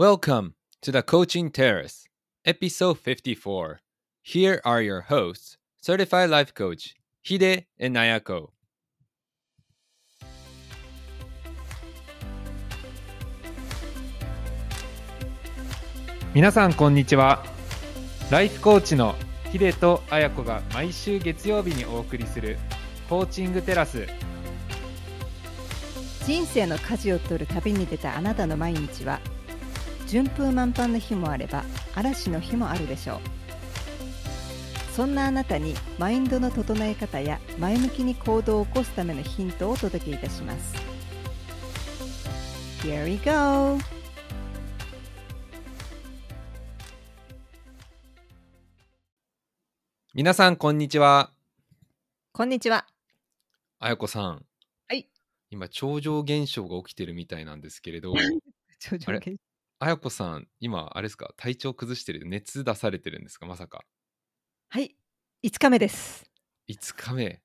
Welcome to the Coaching Terrace, Episode 54. Here are your hosts, Certified Life Coach, Hide and Ayako. 皆さんこんにちは。ライフコーチのHideとAyakoが毎週月曜日にお送りするコーチングテラス。人生の舵を取る旅に出たあなたの毎日は、順風満帆の日もあれば嵐の日もあるでしょう。そんなあなたにマインドの整え方や前向きに行動を起こすためのヒントをお届けいたします。 Here we go。 皆さんこんにちは。こんにちは。あやこさん、はい、今超常現象が起きてるみたいなんですけれど超常現象、綾子さん、今あれですか、体調崩してる、熱出されてるんですか、まさか。はい、5日目です。5日目。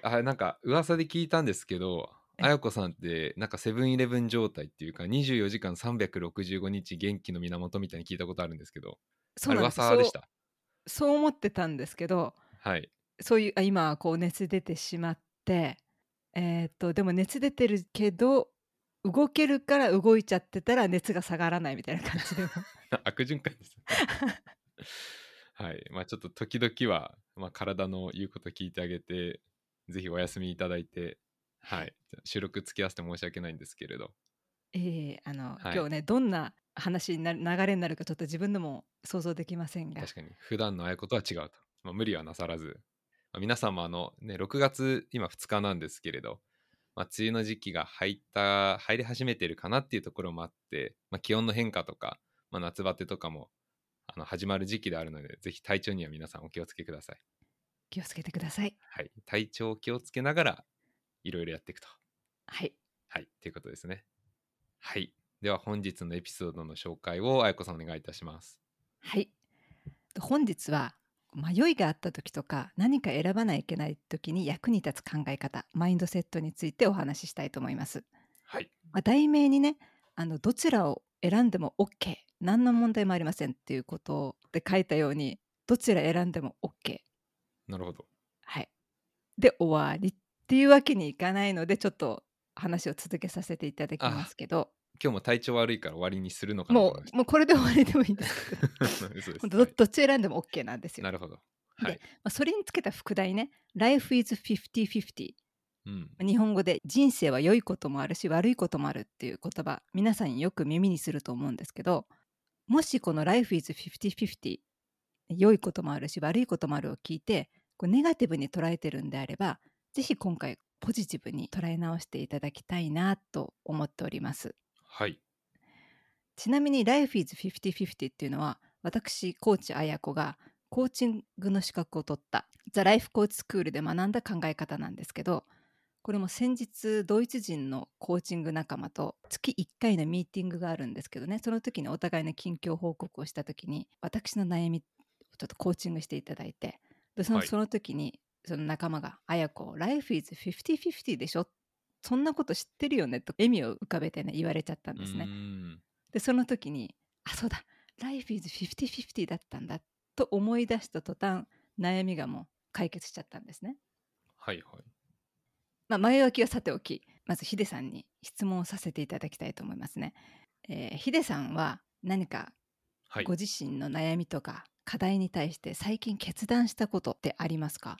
あ、なんか噂で聞いたんですけど、綾子さんってなんかセブンイレブン状態っていうか、24時間365日元気の源みたいに聞いたことあるんですけど、そうなんです。あれ噂でした。そう思ってたんですけど、はい。そういう今こう熱出てしまって、でも熱出てるけど。動けるから動いちゃってたら熱が下がらないみたいな感じで悪循環ですはい、まあちょっと時々は、まあ、体の言うこと聞いてあげて、ぜひお休みいただいて、はい、収録付き合わせて申し訳ないんですけれど、はい、今日ね、どんな話になる流れになるかちょっと自分でも想像できませんが、確かに普段のああいうことは違うと、まあ、無理はなさらず、まあ、皆さんも6月今2日なんですけれど、まあ、梅雨の時期が入り始めてるかなっていうところもあって、まあ、気温の変化とか、まあ、夏バテとかも始まる時期であるので、ぜひ体調には皆さんお気をつけください。気をつけてください。はい、体調を気をつけながらいろいろやっていくと。はい。はい、ということですね。はい。では本日のエピソードの紹介をAyakoさんお願いいたします。はい。本日は迷いがあった時とか、何か選ばないといけない時に役に立つ考え方、マインドセットについてお話ししたいと思います。はい。まあ、題名にね、どちらを選んでも OK、 何の問題もありませんっていうことで書いたように、どちら選んでも OK。 なるほど。はい。で終わりっていうわけにいかないので、ちょっと話を続けさせていただきますけど。今日も体調悪いから終わりにするのかなと思いました。もうこれで終わりでもいいんですけどどっち選んでも OK なんですよ。なるほど、はい。で、まあ、それにつけた副題ね、 Life is 50/50、うん、日本語で人生は良いこともあるし悪いこともあるっていう言葉、皆さんよく耳にすると思うんですけど、もしこの Life is 50/50、 良いこともあるし悪いこともあるを聞いて、こうネガティブに捉えてるんであれば、ぜひ今回ポジティブに捉え直していただきたいなと思っております。はい、ちなみに Life is 50/50 っていうのは、私コーチ綾子がコーチングの資格を取ったザ・ライフコーチスクールで学んだ考え方なんですけど、これも先日ドイツ人のコーチング仲間と月1回のミーティングがあるんですけどね、その時にお互いの近況報告をした時に、私の悩みをちょっとコーチングしていただいて、でその時にその仲間が、綾子 Life is 50/50 でしょ、そんなこと知ってるよねと笑みを浮かべてね、言われちゃったんですね。でその時に、あ、そうだ、 Life is 50/50 だったんだと思い出した途端、悩みがもう解決しちゃったんですね。はいはい。まあ、前置きはさておき、まずヒデさんに質問をさせていただきたいと思いますね。ヒデさんは何かご自身の悩みとか課題に対して最近決断したことってありますか？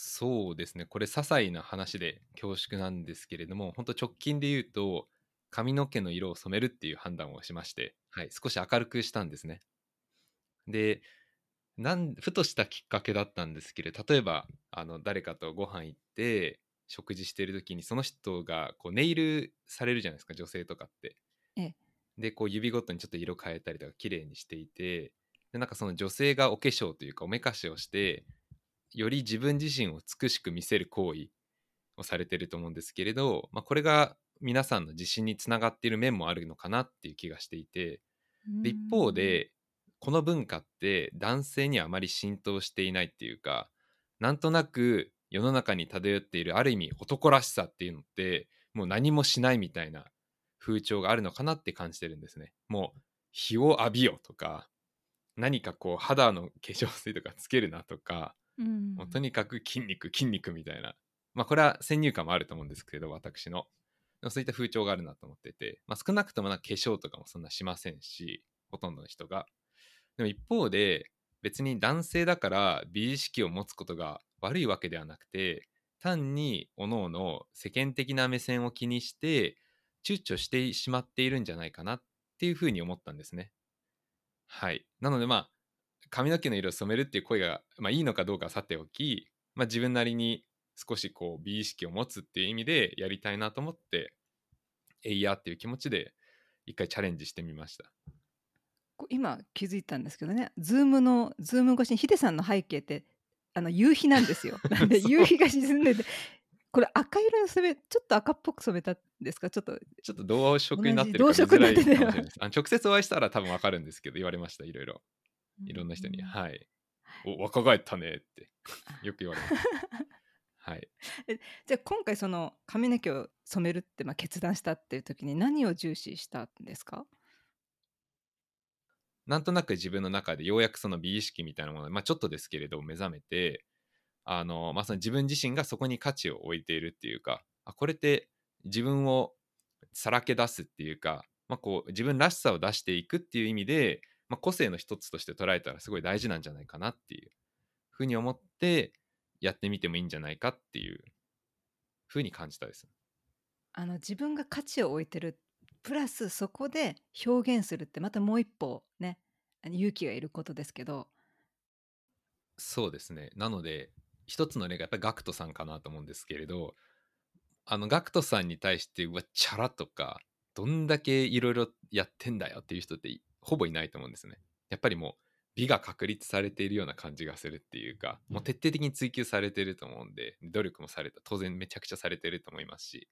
そうですね、これ些細な話で恐縮なんですけれども、本当直近で言うと、髪の毛の色を染めるっていう判断をしまして、はい、少し明るくしたんですね。で、ふとしたきっかけだったんですけれど、例えば誰かとご飯行って食事してる時に、その人がこうネイルされるじゃないですか、女性とかって。でこう指ごとにちょっと色変えたりとか綺麗にしていて、でなんかその女性がお化粧というかおめかしをして、より自分自身を美しく見せる行為をされてると思うんですけれど、まあ、これが皆さんの自信につながっている面もあるのかなっていう気がしていて、で一方でこの文化って男性にはあまり浸透していないっていうか、なんとなく世の中に漂っているある意味男らしさっていうのって、もう何もしないみたいな風潮があるのかなって感じてるんですね。もう日を浴びよとか、何かこう肌の化粧水とかつけるなとか、うん、もうとにかく筋肉みたいな、まあこれは先入観もあると思うんですけど、私のそういった風潮があるなと思ってて、まあ、少なくともなんか化粧とかもそんなしませんし、ほとんどの人が。でも一方で別に男性だから美意識を持つことが悪いわけではなくて、単に各々世間的な目線を気にして躊躇してしまっているんじゃないかなっていうふうに思ったんですね。はい。なのでまあ髪の毛の色を染めるっていう声が、まあ、いいのかどうかはさておき、まあ、自分なりに少しこう美意識を持つっていう意味でやりたいなと思って、えいやっていう気持ちで一回チャレンジしてみました。今気づいたんですけどね、ズーム越しにヒデさんの背景って夕日なんですよ。なんで夕日が沈んでて、これ赤色に染め、ちょっと赤っぽく染めたんですか？ちょっと同色になってるから見づらいかもしれないです。直接お会いしたら多分分かるんですけど、言われました、いろいろ、いろんな人に、はい、お若返ったねってよく言われます。はい。じゃあ今回その髪の毛を染めるって決断したっていう時に何を重視したんですか？なんとなく自分の中でようやくその美意識みたいなもの、まあ、ちょっとですけれど目覚めて、まあ、その自分自身がそこに価値を置いているっていうか、あ、これって自分をさらけ出すっていうか、まあ、こう自分らしさを出していくっていう意味で、まあ、個性の一つとして捉えたらすごい大事なんじゃないかなっていうふうに思ってやってみてもいいんじゃないかっていうふうに感じたです。自分が価値を置いてるプラスそこで表現するってまたもう一歩ね、勇気がいることですけど。そうですね。なので一つの例がやっぱりガクトさんかなと思うんですけれど、ガクトさんに対してうわチャラとかどんだけいろいろやってんだよっていう人ってほぼいないと思うんですね。やっぱりもう美が確立されているような感じがするっていうか、もう徹底的に追求されてると思うんで、努力もされた、当然めちゃくちゃされてると思いますし、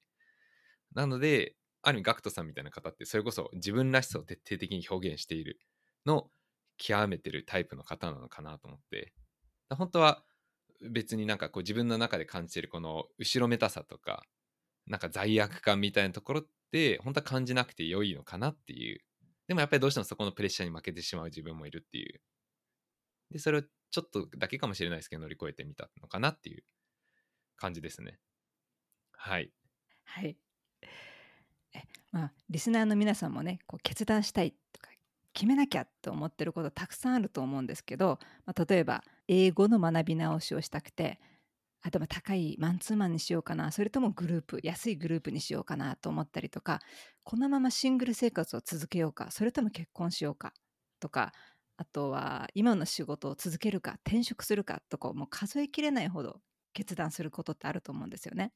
なのである意味ガクトさんみたいな方ってそれこそ自分らしさを徹底的に表現しているの極めてるタイプの方なのかなと思って、本当は別になんかこう自分の中で感じているこの後ろめたさとかなんか罪悪感みたいなところって本当は感じなくて良いのかなっていう、でもやっぱりどうしてもそこのプレッシャーに負けてしまう自分もいるっていう、でそれをちょっとだけかもしれないですけど乗り越えてみたのかなっていう感じですね。はいはい。まあ、リスナーの皆さんもね、こう決断したいとか決めなきゃと思ってることたくさんあると思うんですけど、まあ、例えば英語の学び直しをしたくて、あとは高いマンツーマンにしようかな、それともグループ、安いグループにしようかなと思ったりとか、このままシングル生活を続けようか、それとも結婚しようかとか、あとは今の仕事を続けるか転職するかとか、もう数えきれないほど決断することってあると思うんですよね。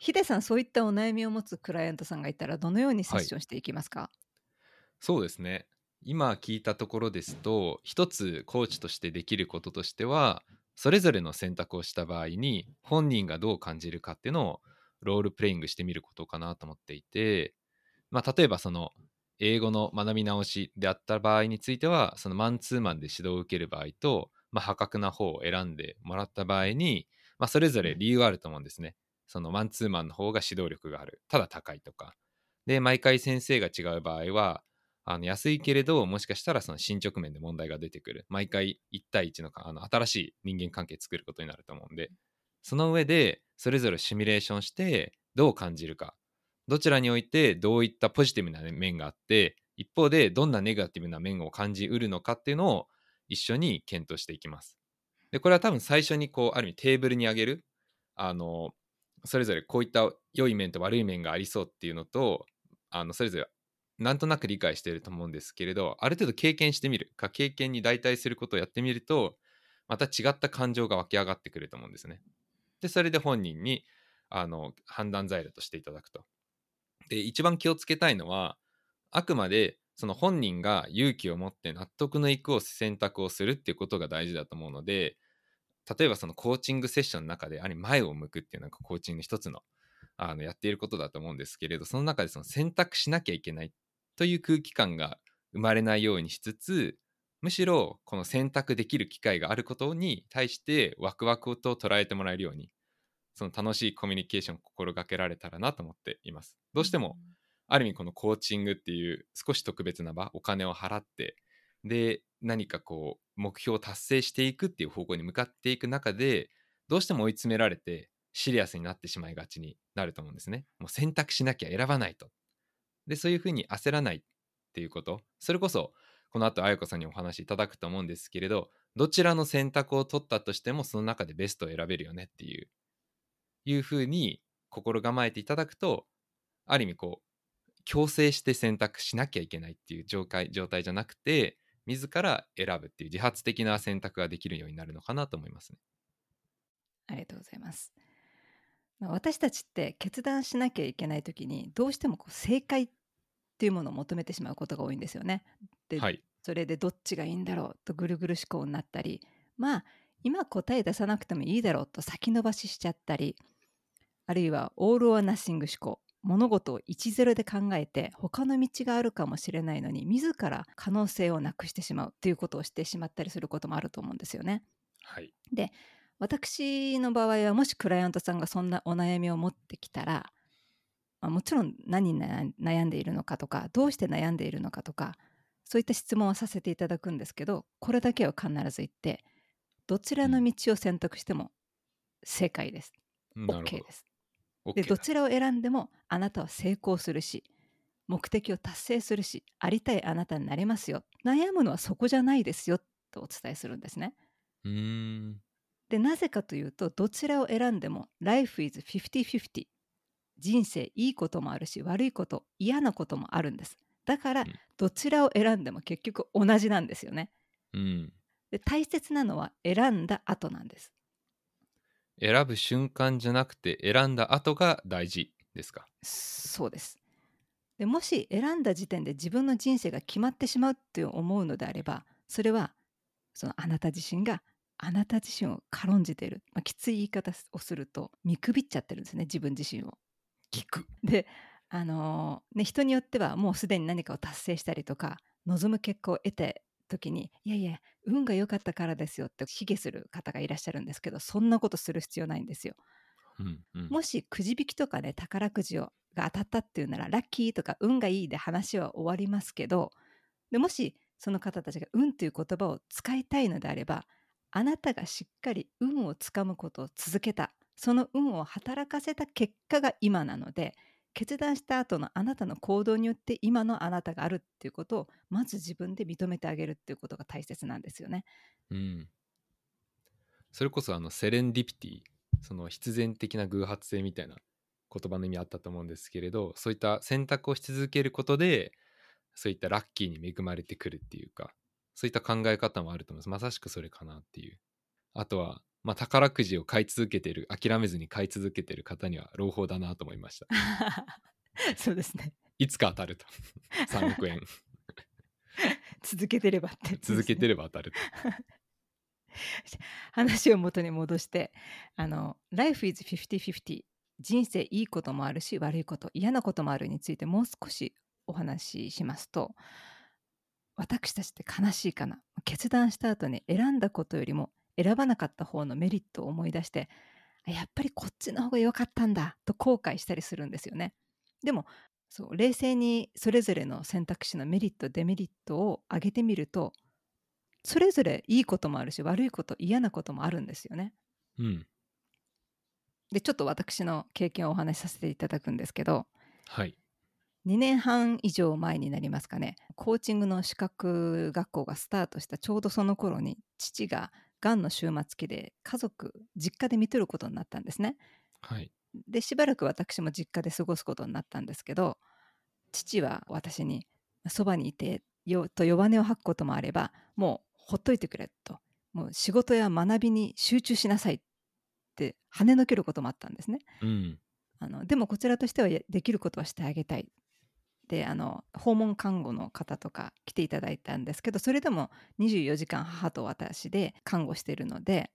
ヒデさん、そういったお悩みを持つクライアントさんがいたらどのようにセッションしていきますか？はい、そうですね。今聞いたところですと、一つコーチとしてできることとしては、それぞれの選択をした場合に本人がどう感じるかっていうのをロールプレイングしてみることかなと思っていて、まあ、例えばその英語の学び直しであった場合については、そのマンツーマンで指導を受ける場合と、まあ、破格な方を選んでもらった場合に、まあ、それぞれ理由があると思うんですね。そのマンツーマンの方が指導力がある、ただ高いとかで、毎回先生が違う場合は安いけれど、もしかしたらその進捗面で問題が出てくる、毎回1対1の、新しい人間関係作ることになると思うんで、その上でそれぞれシミュレーションしてどう感じるか、どちらにおいてどういったポジティブな面があって、一方でどんなネガティブな面を感じうるのかっていうのを一緒に検討していきます。でこれは多分最初にこうある意味テーブルに上げる、それぞれこういった良い面と悪い面がありそうっていうのと、それぞれなんとなく理解していると思うんですけれど、ある程度経験してみるか、経験に代替することをやってみると、また違った感情が湧き上がってくると思うんですね。でそれで本人に判断材料としていただくと。で一番気をつけたいのは、あくまでその本人が勇気を持って納得のいく選択をするっていうことが大事だと思うので、例えばそのコーチングセッションの中で前を向くっていうのがコーチング一つの、やっていることだと思うんですけれど、その中でその選択しなきゃいけないという空気感が生まれないようにしつつ、むしろこの選択できる機会があることに対してワクワクと捉えてもらえるように、その楽しいコミュニケーションを心がけられたらなと思っています。どうしてもある意味このコーチングっていう少し特別な場、お金を払ってで何かこう目標を達成していくっていう方向に向かっていく中で、どうしても追い詰められてシリアスになってしまいがちになると思うんですね。もう選択しなきゃ、選ばないと。でそういうふうに焦らないっていうこと、それこそこの後あやこさんにお話しいただくと思うんですけれど、どちらの選択を取ったとしてもその中でベストを選べるよねっていうふうに心構えていただくと、ある意味こう強制して選択しなきゃいけないっていう状態じゃなくて、自ら選ぶっていう自発的な選択ができるようになるのかなと思いますね。ありがとうございます。私たちって決断しなきゃいけないときにどうしてもこう正解っていうものを求めてしまうことが多いんですよね。で、はい、それでどっちがいいんだろうとぐるぐる思考になったり、まあ今答え出さなくてもいいだろうと先延ばししちゃったり、あるいはオール・オア・ナッシング思考、物事を1-0で考えて他の道があるかもしれないのに自ら可能性をなくしてしまうということをしてしまったりすることもあると思うんですよね。はい、で私の場合はもしクライアントさんがそんなお悩みを持ってきたら、もちろん何に悩んでいるのかとか、どうして悩んでいるのかとか、そういった質問をさせていただくんですけど、これだけは必ず言って、どちらの道を選択しても正解です、OK です。でどちらを選んでもあなたは成功するし、目的を達成するし、ありたいあなたになれますよ、悩むのはそこじゃないですよとお伝えするんですね。でなぜかというと、どちらを選んでも Life is 50/50、 人生いいこともあるし悪いこと、嫌なこともあるんです。だからどちらを選んでも結局同じなんですよね。で大切なのは選んだ後なんです。選ぶ瞬間じゃなくて選んだ後が大事ですか？そうです。でもし選んだ時点で自分の人生が決まってしまうって思うのであれば、それはそのあなた自身があなた自身を軽んじている、きつい言い方をすると見くびっちゃってるんですね、自分自身を。で、人によってはもうすでに何かを達成したりとか望む結果を得た時に、いやいや運が良かったからですよって卑下する方がいらっしゃるんですけど、そんなことする必要ないんですよ。もしくじ引きとかね、宝くじが当たったっていうならラッキーとか運がいいで話は終わりますけど、でもしその方たちが運という言葉を使いたいのであれば、あなたがしっかり運をつかむことを続けた、その運を働かせた結果が今なので、決断した後のあなたの行動によって今のあなたがあるっていうことをまず自分で認めてあげるっていうことが大切なんですよね。それこそセレンディピティ、その必然的な偶発性みたいな言葉の意味あったと思うんですけれど、そういった選択をし続けることでそういったラッキーに恵まれてくるっていうか、そういった考え方もあると思います。まさしくそれかなっていう。あとは、宝くじを買い続けてる、諦めずに買い続けてる方には朗報だなと思いました。そうですね。いつか当たると3億円続けてればって、ね、続けてれば当たると話を元に戻して、Life is 50/50、 人生いいこともあるし悪いこと嫌なこともあるについてもう少しお話ししますと、私たちって悲しいかな、決断した後に選んだことよりも選ばなかった方のメリットを思い出して、やっぱりこっちの方が良かったんだと後悔したりするんですよね。でもそう冷静にそれぞれの選択肢のメリットデメリットを挙げてみると、それぞれいいこともあるし悪いこと嫌なこともあるんですよね。でちょっと私の経験をお話しさせていただくんですけど、はい、2年半以上前になりますかね、コーチングの資格学校がスタートしたちょうどその頃に、父ががんの終末期で家族実家で見とることになったんですね。はい、でしばらく私も実家で過ごすことになったんですけど、父は私にそばにいてよと弱音を吐くこともあれば、もうほっといてくれと、もう仕事や学びに集中しなさいって跳ねのけることもあったんですね。でもこちらとしてはできることはしてあげたい。で訪問看護の方とか来ていただいたんですけど、それでも24時間母と私で看護しているので、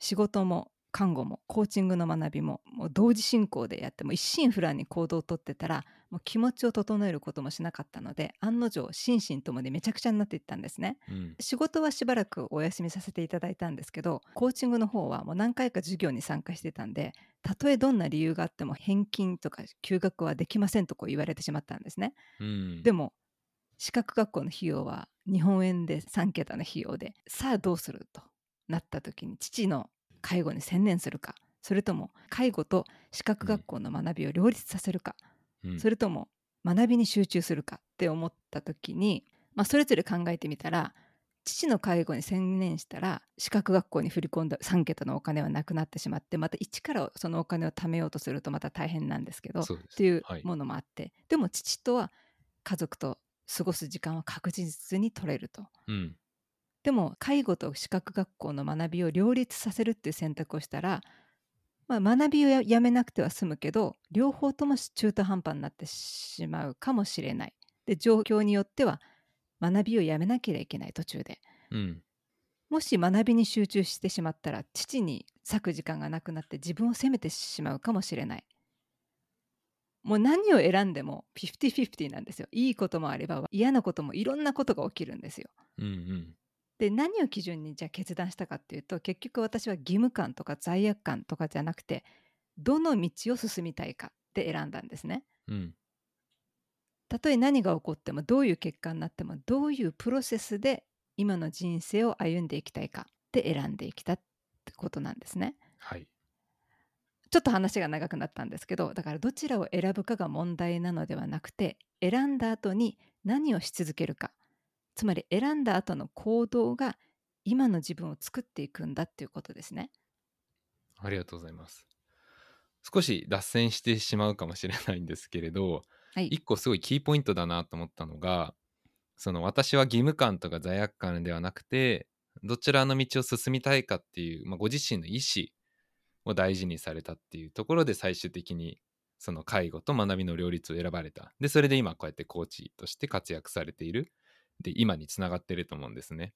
仕事も看護もコーチングの学び もう同時進行でやっても一心不乱に行動をとってたら、もう気持ちを整えることもしなかったので、案の定心身ともにめちゃくちゃになっていったんですね、うん、仕事はしばらくお休みさせていただいたんですけど、コーチングの方はもう何回か授業に参加してたんで、たとえどんな理由があっても返金とか休学はできませんとこう言われてしまったんですね、うん、でも資格学校の費用は日本円で3桁の費用で、さあどうするとなった時に、父の介護に専念するか、それとも介護と資格学校の学びを両立させるか、うん、それとも学びに集中するかって思った時に、それぞれ考えてみたら、父の介護に専念したら資格学校に振り込んだ3桁のお金はなくなってしまって、また一からそのお金を貯めようとするとまた大変なんですけど、っていうものもあって、はい、でも父とは家族と過ごす時間は確実に取れると、うん、でも介護と資格学校の学びを両立させるっていう選択をしたら、学びを やめなくては済むけど、両方とも中途半端になってしまうかもしれない。で、状況によっては学びをやめなければいけない途中で、うん、もし学びに集中してしまったら父に割く時間がなくなって自分を責めてしまうかもしれない。もう何を選んでも 50-50 なんですよ。いいこともあれば嫌なことも、いろんなことが起きるんですよ、うんうん。で、何を基準にじゃあ決断したかっていうと、結局私は義務感とか罪悪感とかじゃなくて、どの道を進みたいかって選んだんですね、うん、たとえ何が起こっても、どういう結果になっても、どういうプロセスで今の人生を歩んでいきたいかって選んでいきたってことなんですね、はい、ちょっと話が長くなったんですけど、だからどちらを選ぶかが問題なのではなくて、選んだ後に何をし続けるか、つまり選んだ後の行動が今の自分を作っていくんだっていうことですね。ありがとうございます。少し脱線してしまうかもしれないんですけれど、はい、一個すごいキーポイントだなと思ったのが、その私は義務感とか罪悪感ではなくて、どちらの道を進みたいかっていう、ご自身の意思を大事にされたっていうところで、最終的にその介護と学びの両立を選ばれた。で、それで今こうやってコーチとして活躍されている。で、今につながってると思うんですね。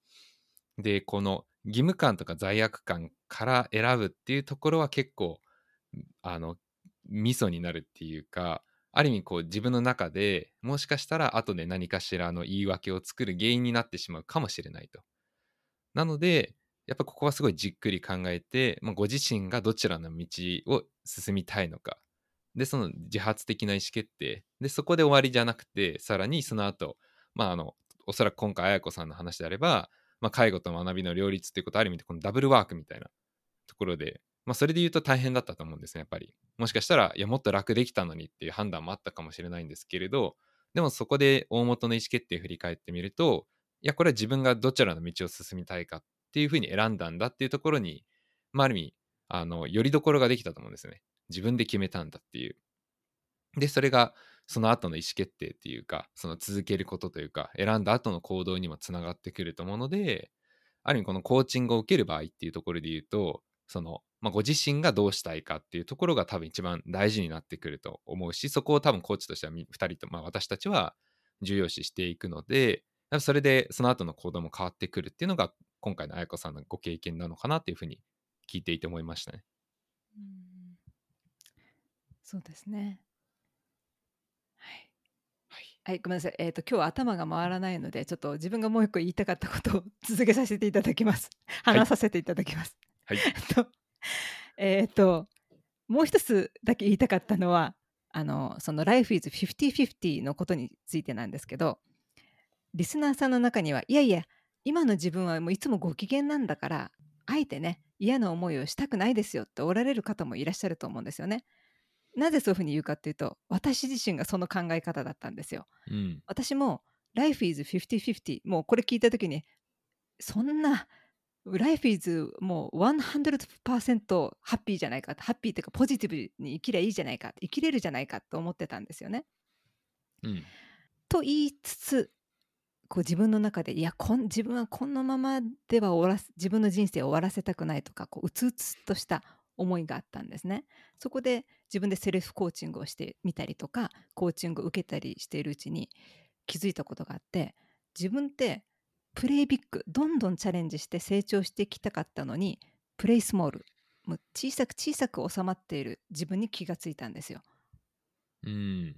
で、この義務感とか罪悪感から選ぶっていうところは結構ミソになるっていうか、ある意味こう自分の中でもしかしたら後で何かしらの言い訳を作る原因になってしまうかもしれないと。なのでやっぱここはすごいじっくり考えて、ご自身がどちらの道を進みたいのか、でその自発的な意思決定で、そこで終わりじゃなくて、さらにその後おそらく今回Ayakoさんの話であれば、介護と学びの両立ということ、ある意味でこのダブルワークみたいなところで、それで言うと大変だったと思うんですね。やっぱりもしかしたら、いやもっと楽できたのにっていう判断もあったかもしれないんですけれど、でもそこで大元の意思決定を振り返ってみると、いやこれは自分がどちらの道を進みたいかっていうふうに選んだんだっていうところに、ある意味よりどころができたと思うんですね。自分で決めたんだっていう。で、それがその後の意思決定っていうか、その続けることというか、選んだ後の行動にもつながってくると思うので、ある意味このコーチングを受ける場合っていうところで言うと、その、ご自身がどうしたいかっていうところが多分一番大事になってくると思うし、そこを多分コーチとしては2人と、私たちは重要視していくので、それでその後の行動も変わってくるっていうのが、今回のAyakoさんのご経験なのかなっていうふうに聞いていて思いましたね。そうですね。はい、ごめんなさい、今日は頭が回らないので、ちょっと自分がもう一個言いたかったことを続けさせていただきます。話させていただきます。はい、もう一つだけ言いたかったのは、その Life is 50/50 のことについてなんですけど、リスナーさんの中には、いやいや今の自分はもういつもご機嫌なんだから、あえてね嫌な思いをしたくないですよっておられる方もいらっしゃると思うんですよね。なぜそういうふうに言うかっていうと、私自身がその考え方だったんですよ、うん、私も Life is 50/50、 もうこれ聞いた時に、そんな Life is もう 100% ハッピーじゃないか、ハッピーっていうかポジティブに生きればいいじゃないか、生きれるじゃないかと思ってたんですよね、うん、と言いつつ、こう自分の中で、いや自分はこのままでは自分の人生を終わらせたくないとか、うつうつとした思いがあったんですね。そこで自分でセルフコーチングをしてみたりとか、コーチングを受けたりしているうちに気づいたことがあって、自分ってプレイビッグ、どんどんチャレンジして成長してきたかったのに、プレイスモール、もう小さく小さく収まっている自分に気がついたんですよ。うん、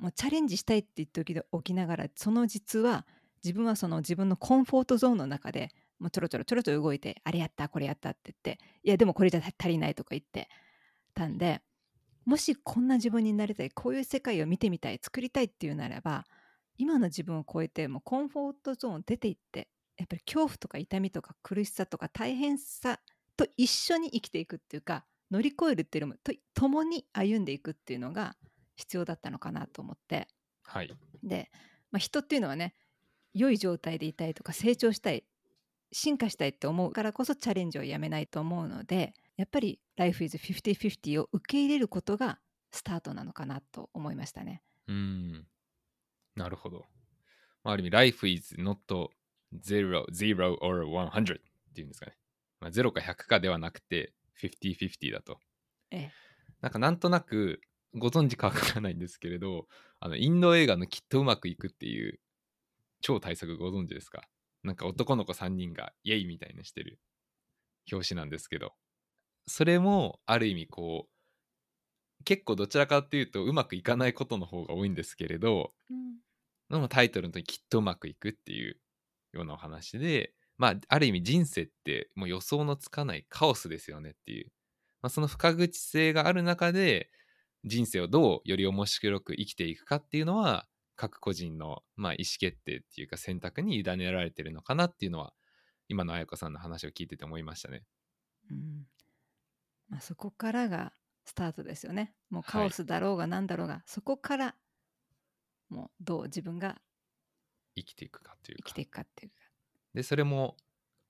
もうチャレンジしたいって言っておきながら、その実は自分はその自分のコンフォートゾーンの中でもうちょろちょろ動いて、あれやったこれやったって言って、いやでもこれじゃ足りないとか言ってたんで、もしこんな自分になりたい、こういう世界を見てみたい、作りたいっていうならば、今の自分を超えてもうコンフォートゾーン出ていって、やっぱり恐怖とか痛みとか苦しさとか大変さと一緒に生きていくっていうか、乗り越えるっていうのも共に歩んでいくっていうのが必要だったのかなと思って、はい、で、人っていうのはね、良い状態でいたいとか成長したい、進化したいって思うからこそチャレンジをやめないと思うので、やっぱり Life is 50/50 を受け入れることがスタートなのかなと思いましたね。なるほど。ある意味 Life is not 0 or 100っていうんですかね。0か100かではなくて 50/50 だと、なんとなくご存知かわからないんですけれど、インド映画のきっとうまくいくっていう超大作ご存知ですか？なんか男の子3人がイエイみたいにしてる表紙なんですけど、それもある意味こう結構どちらかというとうまくいかないことの方が多いんですけれど、タイトルのとききっとうまくいくっていうようなお話で、ある意味人生ってもう予想のつかないカオスですよねっていう、その不確実性がある中で人生をどうより面白く生きていくかっていうのは、各個人の意思決定っていうか選択に委ねられてるのかなっていうのは、今のあやこさんの話を聞いてて思いましたね。そこからがスタートですよね。もうカオスだろうが何だろうが、そこからもうどう自分が生きていくかというか、でそれも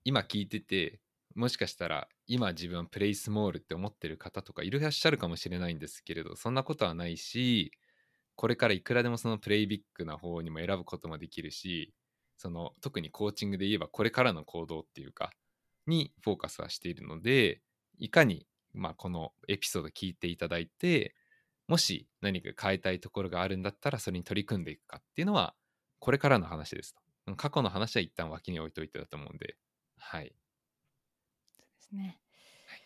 今聞いてて、もしかしたら今自分はプレイスモールって思ってる方とかいらっしゃるかもしれないんですけれど、そんなことはないし、これからいくらでもそのプレイビッグな方にも選ぶこともできるし、その特にコーチングで言えばこれからの行動っていうかにフォーカスはしているので、いかにこのエピソード聞いていただいて、もし何か変えたいところがあるんだったらそれに取り組んでいくかっていうのはこれからの話ですと。過去の話は一旦脇に置いといてだと思うんで、はい。そうですね。はい、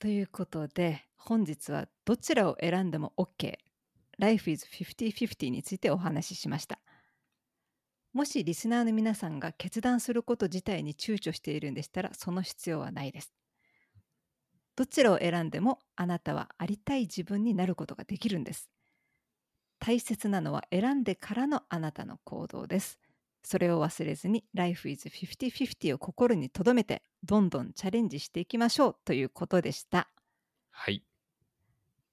ということで、本日はどちらを選んでも OK、Life is 50/50 についてお話ししました。もしリスナーの皆さんが決断すること自体に躊躇しているんでしたら、その必要はないです。どちらを選んでもあなたはありたい自分になることができるんです。大切なのは選んでからのあなたの行動です。それを忘れずに Life is 50/50 を心に留めて、どんどんチャレンジしていきましょうということでした。はい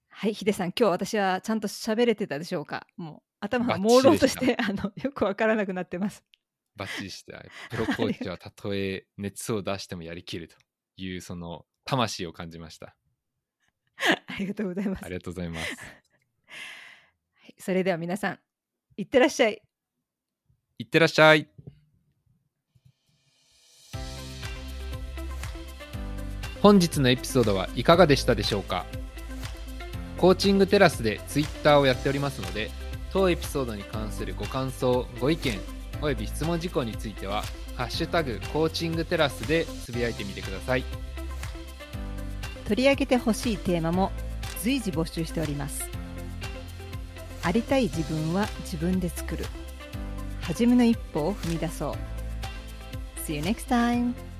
はい、ヒデさん、今日私はちゃんと喋れてたでしょうか？もう頭が朦朧としてよくわからなくなってます。バッチリした。プロコーチはたとえ熱を出してもやりきるというその魂を感じました。ありがとうございます。ありがとうございます。はい、それでは皆さん、いってらっしゃい。いってらっしゃい。本日のエピソードはいかがでしたでしょうか？コーチングテラスで Twitter をやっておりますので、当エピソードに関するご感想、ご意見および質問事項についてはハッシュタグコーチングテラスでつぶやいてみてください。取り上げてほしいテーマも随時募集しております。ありたい自分は自分で作る、初めの一歩を踏み出そう。 See you next time!